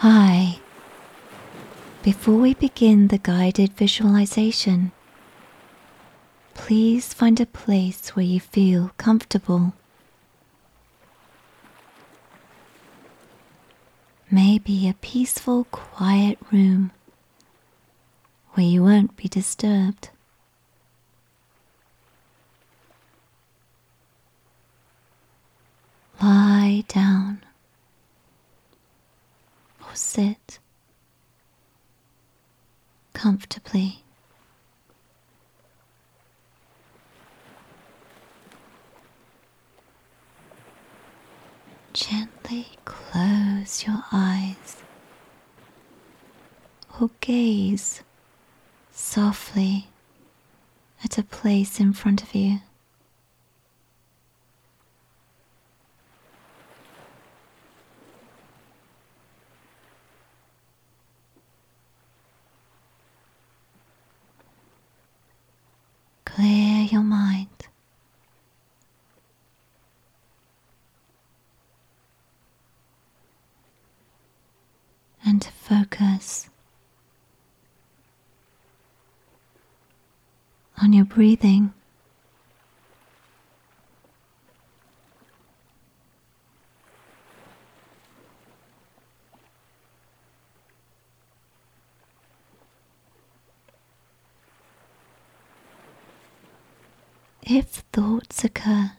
Hi. Before we begin the guided visualization, please find a place where you feel comfortable. Maybe a peaceful, quiet room where you won't be disturbed. Lie down or sit comfortably. Gently close your eyes or gaze softly at a place in front of you. Clear your mind. And focus on your breathing. If thoughts occur,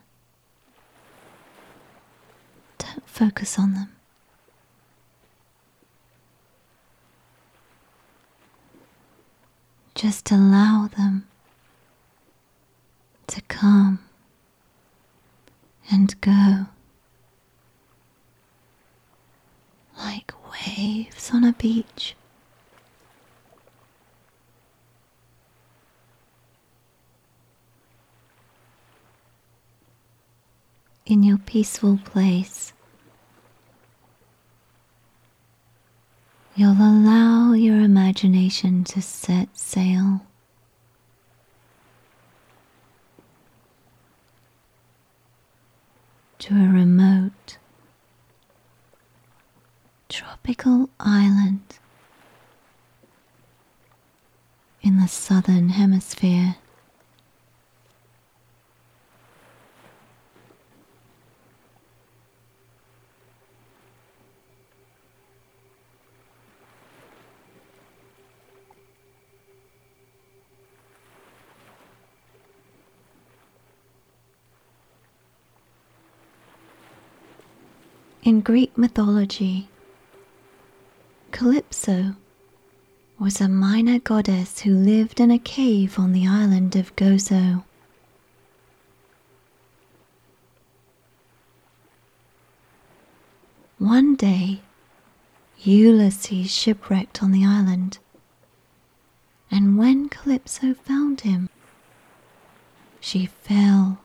don't focus on them. Just allow them to come and go like waves on a beach. In your peaceful place, you'll allow your imagination to set sail. To a remote, tropical island in the southern hemisphere. In Greek mythology, Calypso was a minor goddess who lived in a cave on the island of Gozo. One day, Ulysses shipwrecked on the island, and when Calypso found him, she fell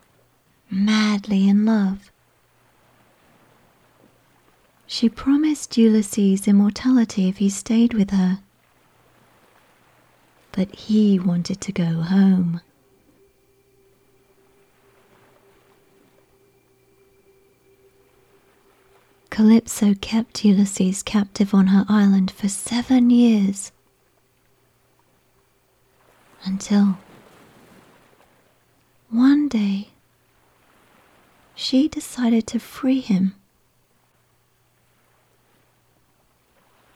madly in love. She promised Ulysses immortality if he stayed with her, but he wanted to go home. Calypso kept Ulysses captive on her island for 7 years, until one day she decided to free him.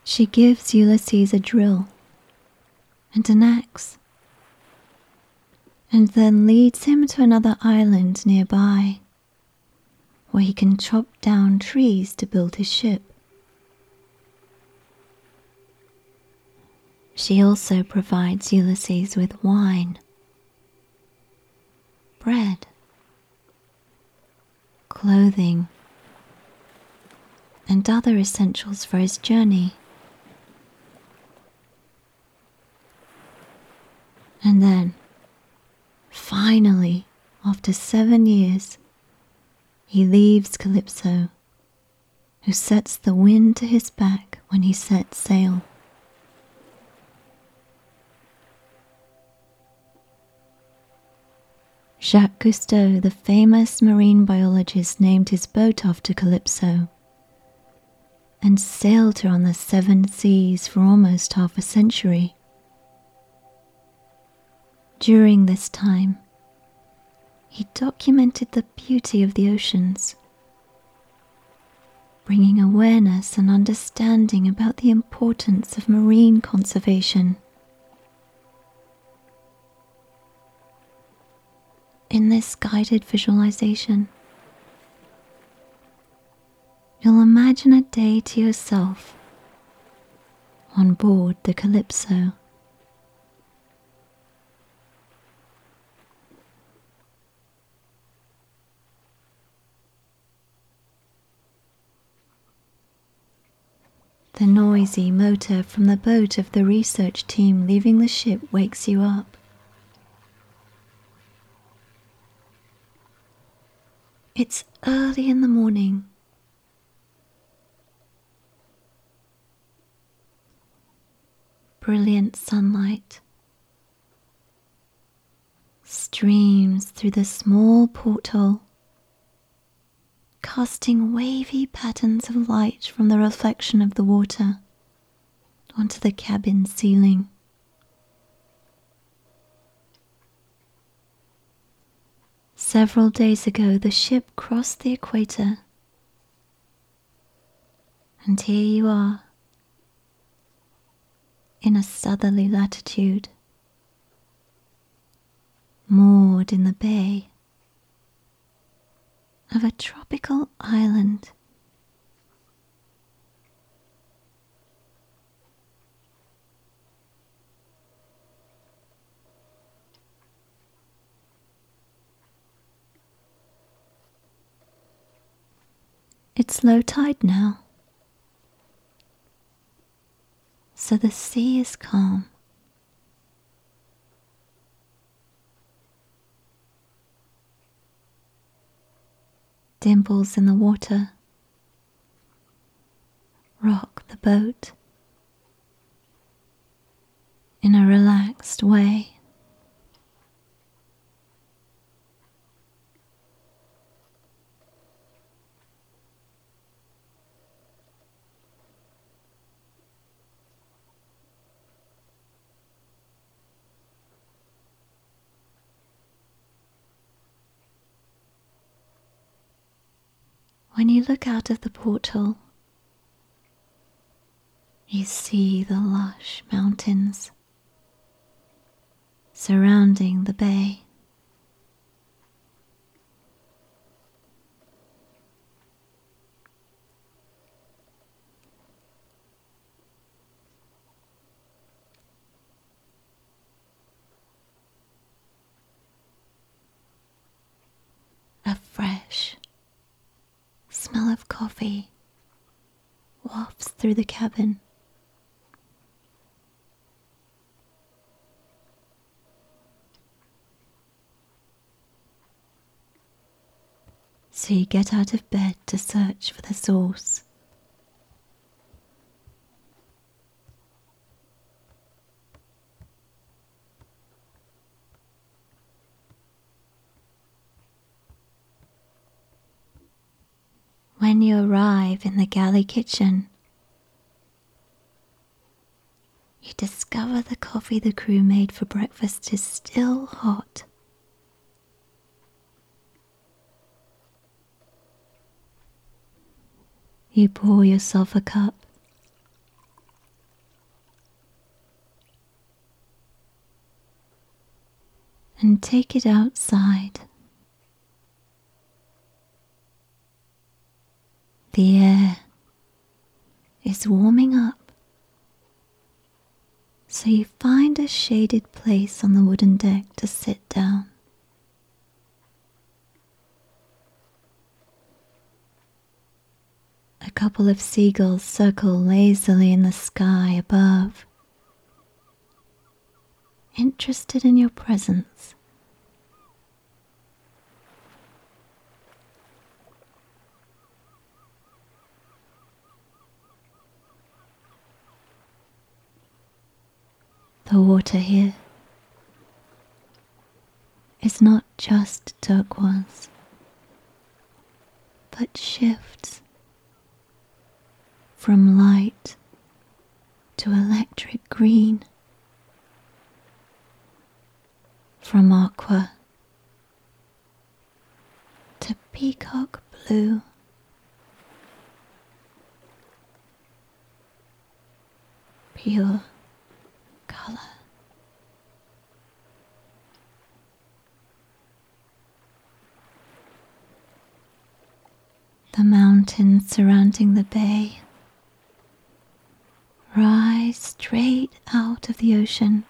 She gives Ulysses a drill and an axe, and then leads him to another island nearby, where he can chop down trees to build his ship. She also provides Ulysses with wine, bread, clothing, and other essentials for his journey. And then, finally, after 7 years, he leaves Calypso, who sets the wind to his back when he sets sail. Jacques Cousteau, the famous marine biologist, named his boat after Calypso, and sailed her on the seven seas for almost half a century. During this time, he documented the beauty of the oceans, bringing awareness and understanding about the importance of marine conservation. In this guided visualization, you'll imagine a day to yourself on board the Calypso. The noisy motor from the boat of the research team leaving the ship wakes you up. It's early in the morning. Brilliant sunlight streams through the small porthole, casting wavy patterns of light from the reflection of the water onto the cabin ceiling. Several days ago, the ship crossed the equator, and here you are, in a southerly latitude, moored in the bay of a tropical island. It's low tide now, so the sea is calm. Dimples in the water rock the boat in a relaxed way. When you look out of the portal, you see the lush mountains surrounding the bay. A fresh smell of coffee wafts through the cabin. So you get out of bed to search for the source. When you arrive in the galley kitchen, you discover the coffee the crew made for breakfast is still hot. You pour yourself a cup. And take it outside. The air is warming up, so you find a shaded place on the wooden deck to sit down. A couple of seagulls circle lazily in the sky above, interested in your presence. The water here is not just turquoise, but shifts from light to electric green, from aqua to peacock blue. Pure color. The mountains surrounding the bay rise straight out of the ocean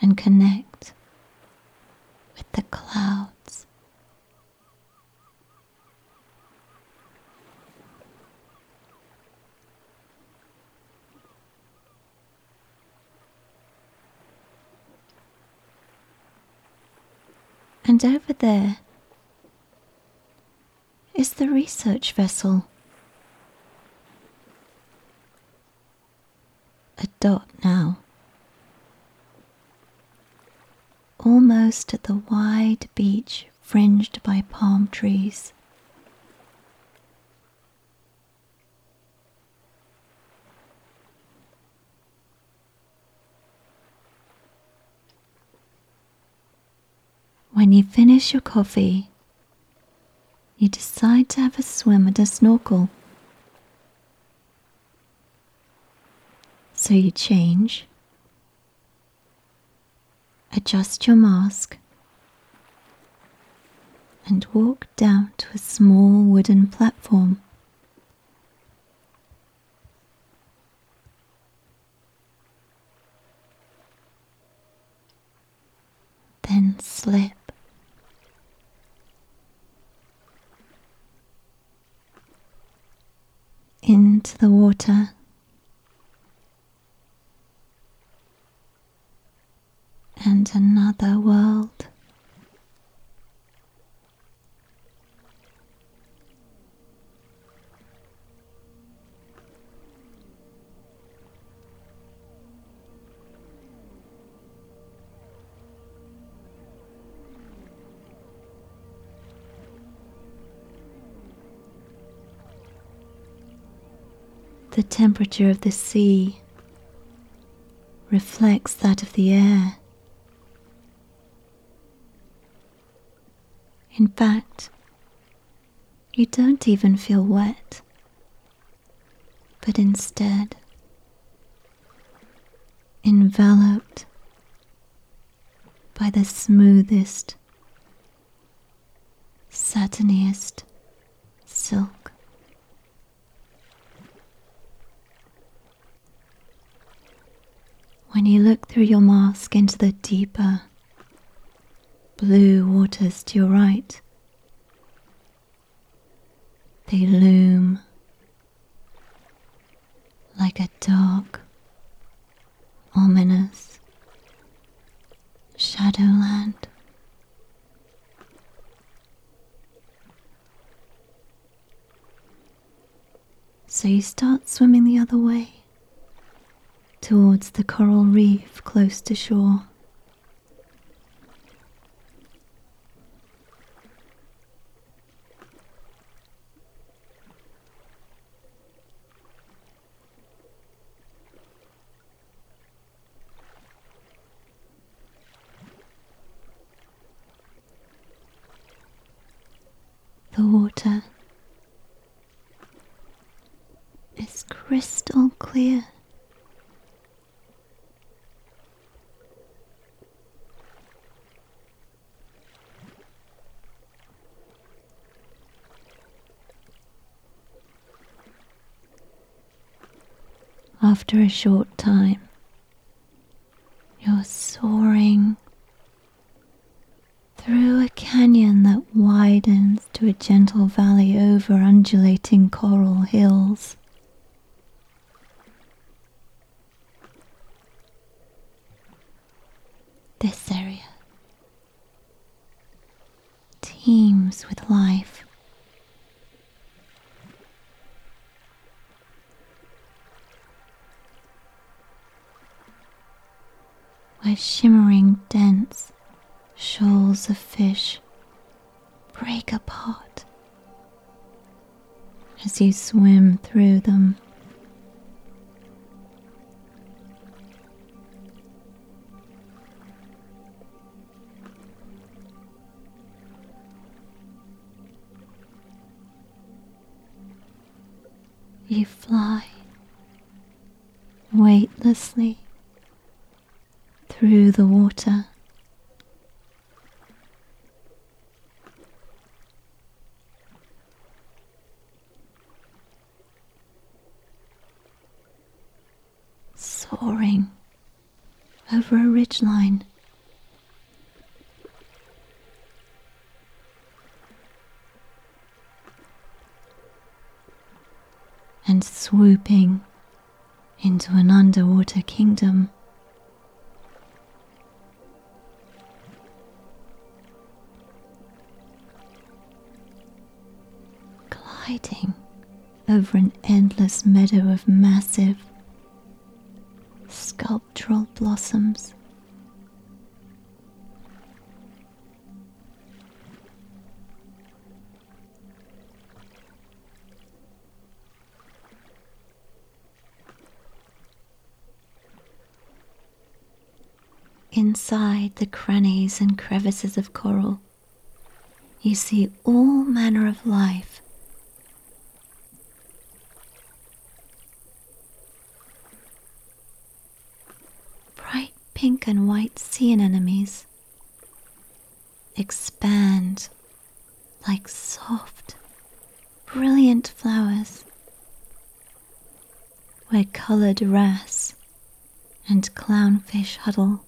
and connect with the clouds. And over there is the research vessel, a dot now, almost at the wide beach fringed by palm trees. When you finish your coffee, you decide to have a swim and a snorkel. So you change, adjust your mask, and walk down to a small wooden platform. Then slip. Into the water. And another world. The temperature of the sea reflects that of the air. In fact, you don't even feel wet, but instead enveloped by the smoothest, satiniest silk. When you look through your mask into the deeper, blue waters to your right, they loom like a dark, ominous shadowland. So you start swimming the other way, towards the coral reef close to shore. The water is crystal clear. After a short time, you're soaring through a canyon that widens to a gentle valley over undulating coral hills. This area teems with life. Where shimmering, dense shoals of fish break apart as you swim through them. You fly weightlessly through the water. Soaring over a ridgeline. And swooping into an underwater kingdom. Gliding over an endless meadow of massive sculptural blossoms. Inside the crannies and crevices of coral, you see all manner of life. Bright pink and white sea anemones expand like soft, brilliant flowers, where colored wrasse and clownfish huddle.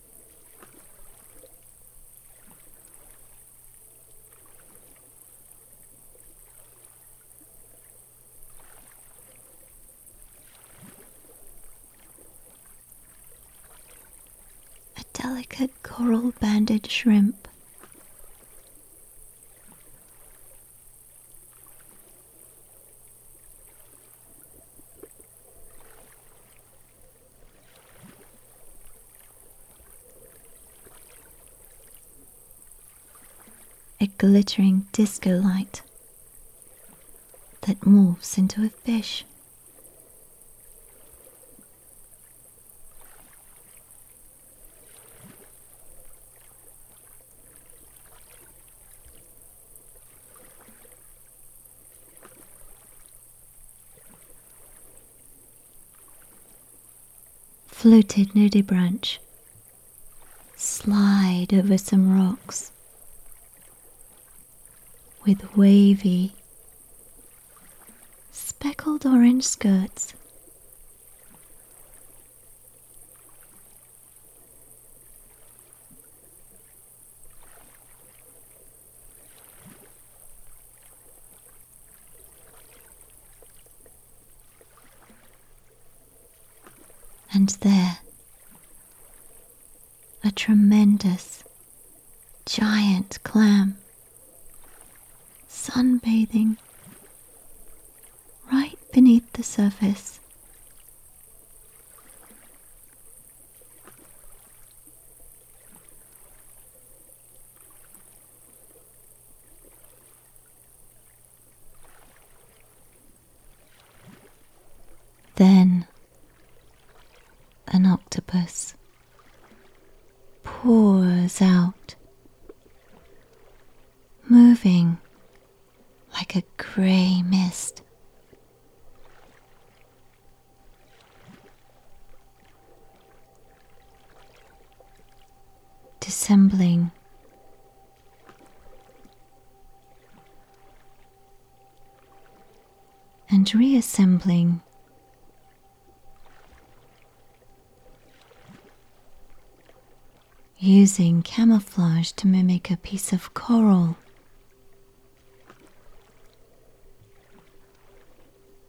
Delicate coral-banded shrimp . A glittering disco light that morphs into a fish . Floated nudibranch, slide over some rocks with wavy, speckled orange skirts. And there, a tremendous, giant clam, sunbathing right beneath the surface. Then, an octopus pours out, moving like a grey mist. Dissembling and reassembling using camouflage to mimic a piece of coral,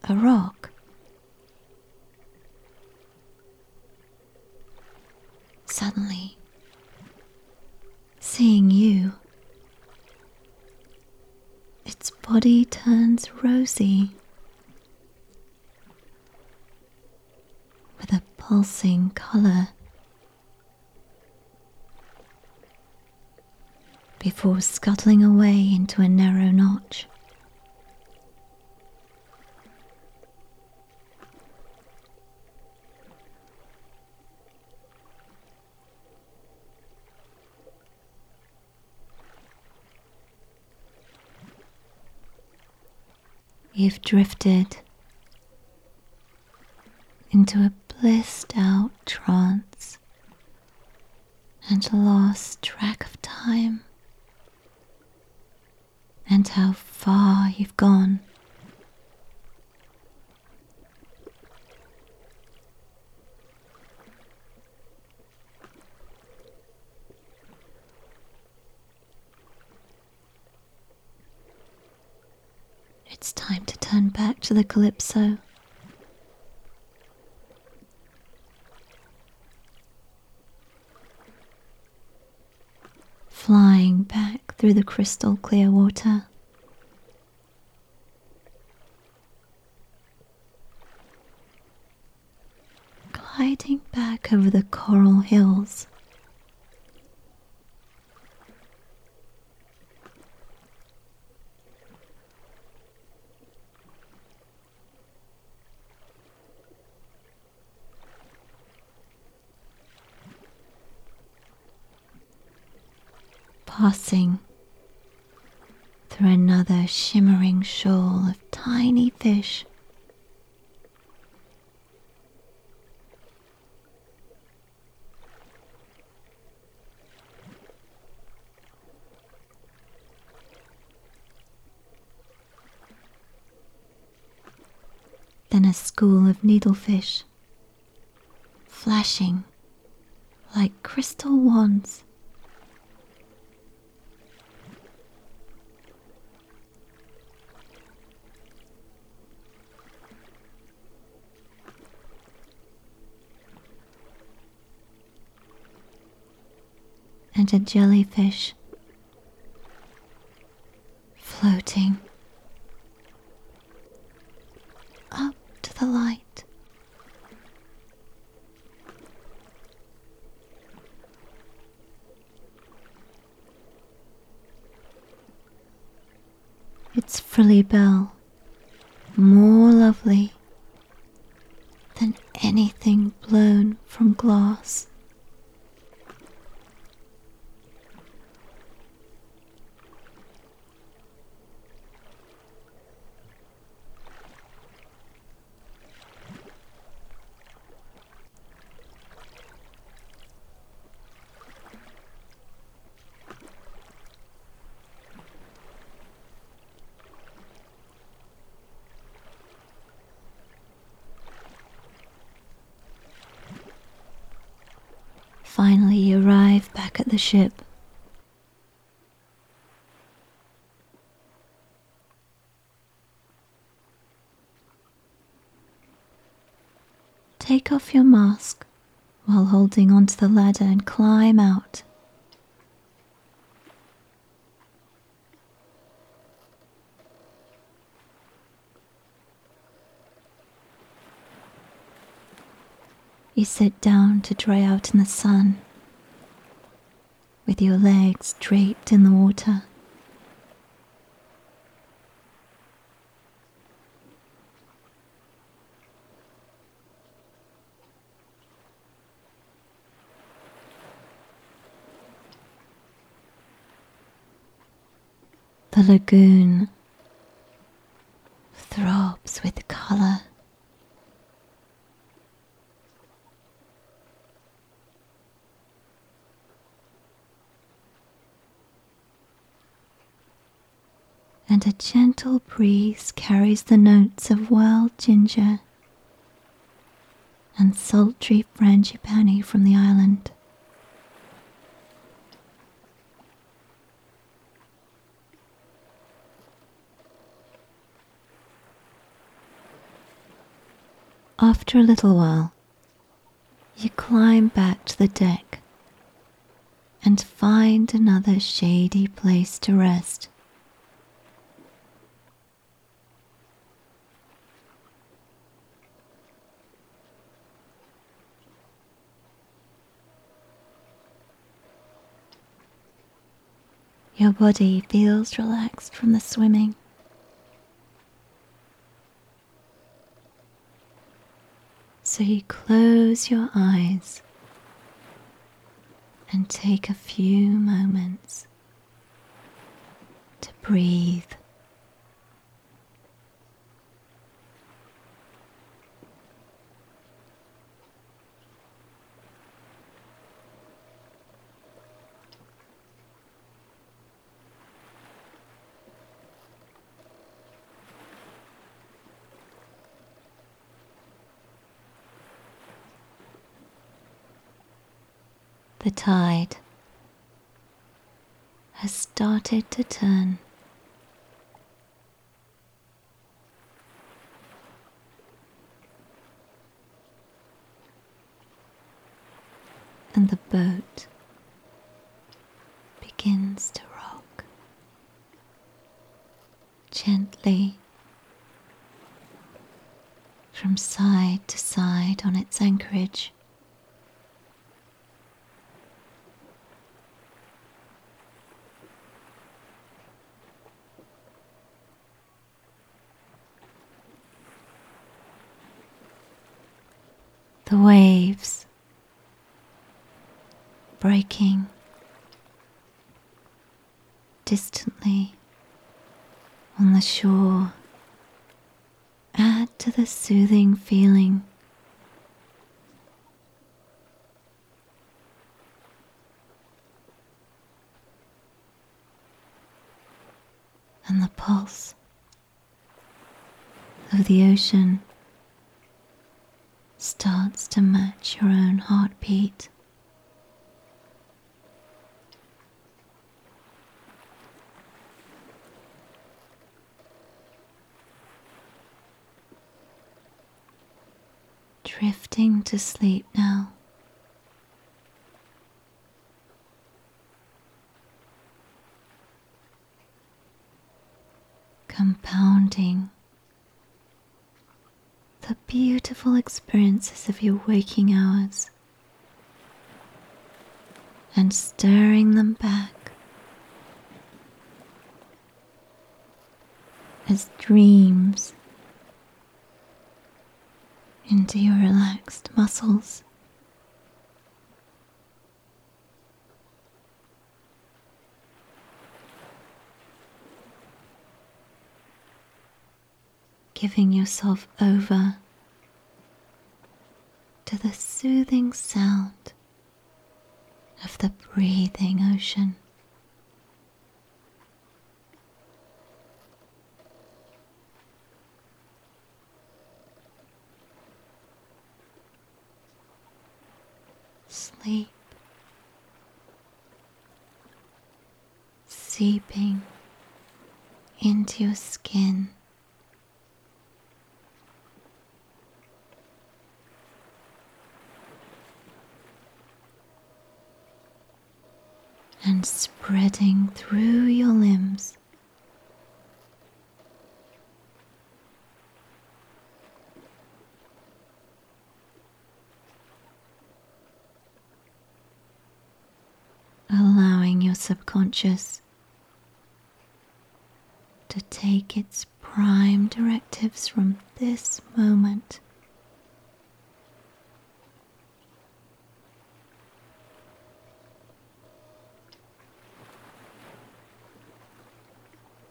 a rock, suddenly seeing you, its body turns rosy with a pulsing colour before scuttling away into a narrow notch. We've drifted into a blissed out trance and lost track of time and how far you've gone. It's time to turn back to the Calypso. Flying back through the crystal clear water. Gliding back over the coral hills. Passing through another shimmering shoal of tiny fish. Then a school of needlefish, flashing like crystal wands. And a jellyfish floating up to the light. Its frilly bell, more lovely than anything blown from glass. Finally, you arrive back at the ship. Take off your mask while holding onto the ladder and climb out. You sit down to dry out in the sun, with your legs draped in the water. The lagoon throbs with colour. And a gentle breeze carries the notes of wild ginger and sultry frangipani from the island. After a little while, you climb back to the deck and find another shady place to rest. Your body feels relaxed from the swimming. So you close your eyes and take a few moments to breathe. The tide has started to turn. And the boat begins to rock gently from side to side on its anchorage. The waves breaking distantly on the shore add to the soothing feeling. And the pulse of the ocean starts to match your own heartbeat. Drifting to sleep now. Compounding the beautiful experiences of your waking hours and stirring them back as dreams into your relaxed muscles. Giving yourself over to the soothing sound of the breathing ocean. Sleep seeping into your skin, and spreading through your limbs, allowing your subconscious to take its prime directives from this moment.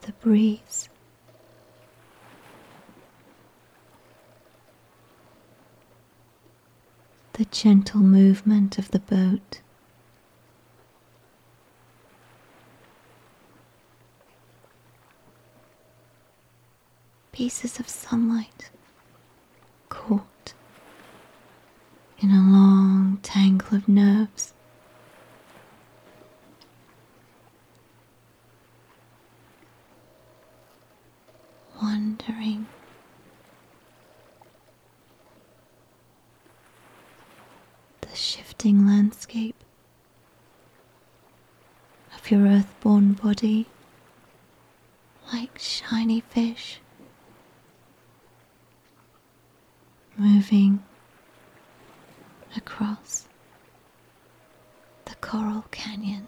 The breeze, the gentle movement of the boat, pieces of sunlight caught in a long tangle of nerves. Wandering the shifting landscape of your earth-born body like shiny fish moving across the coral canyon.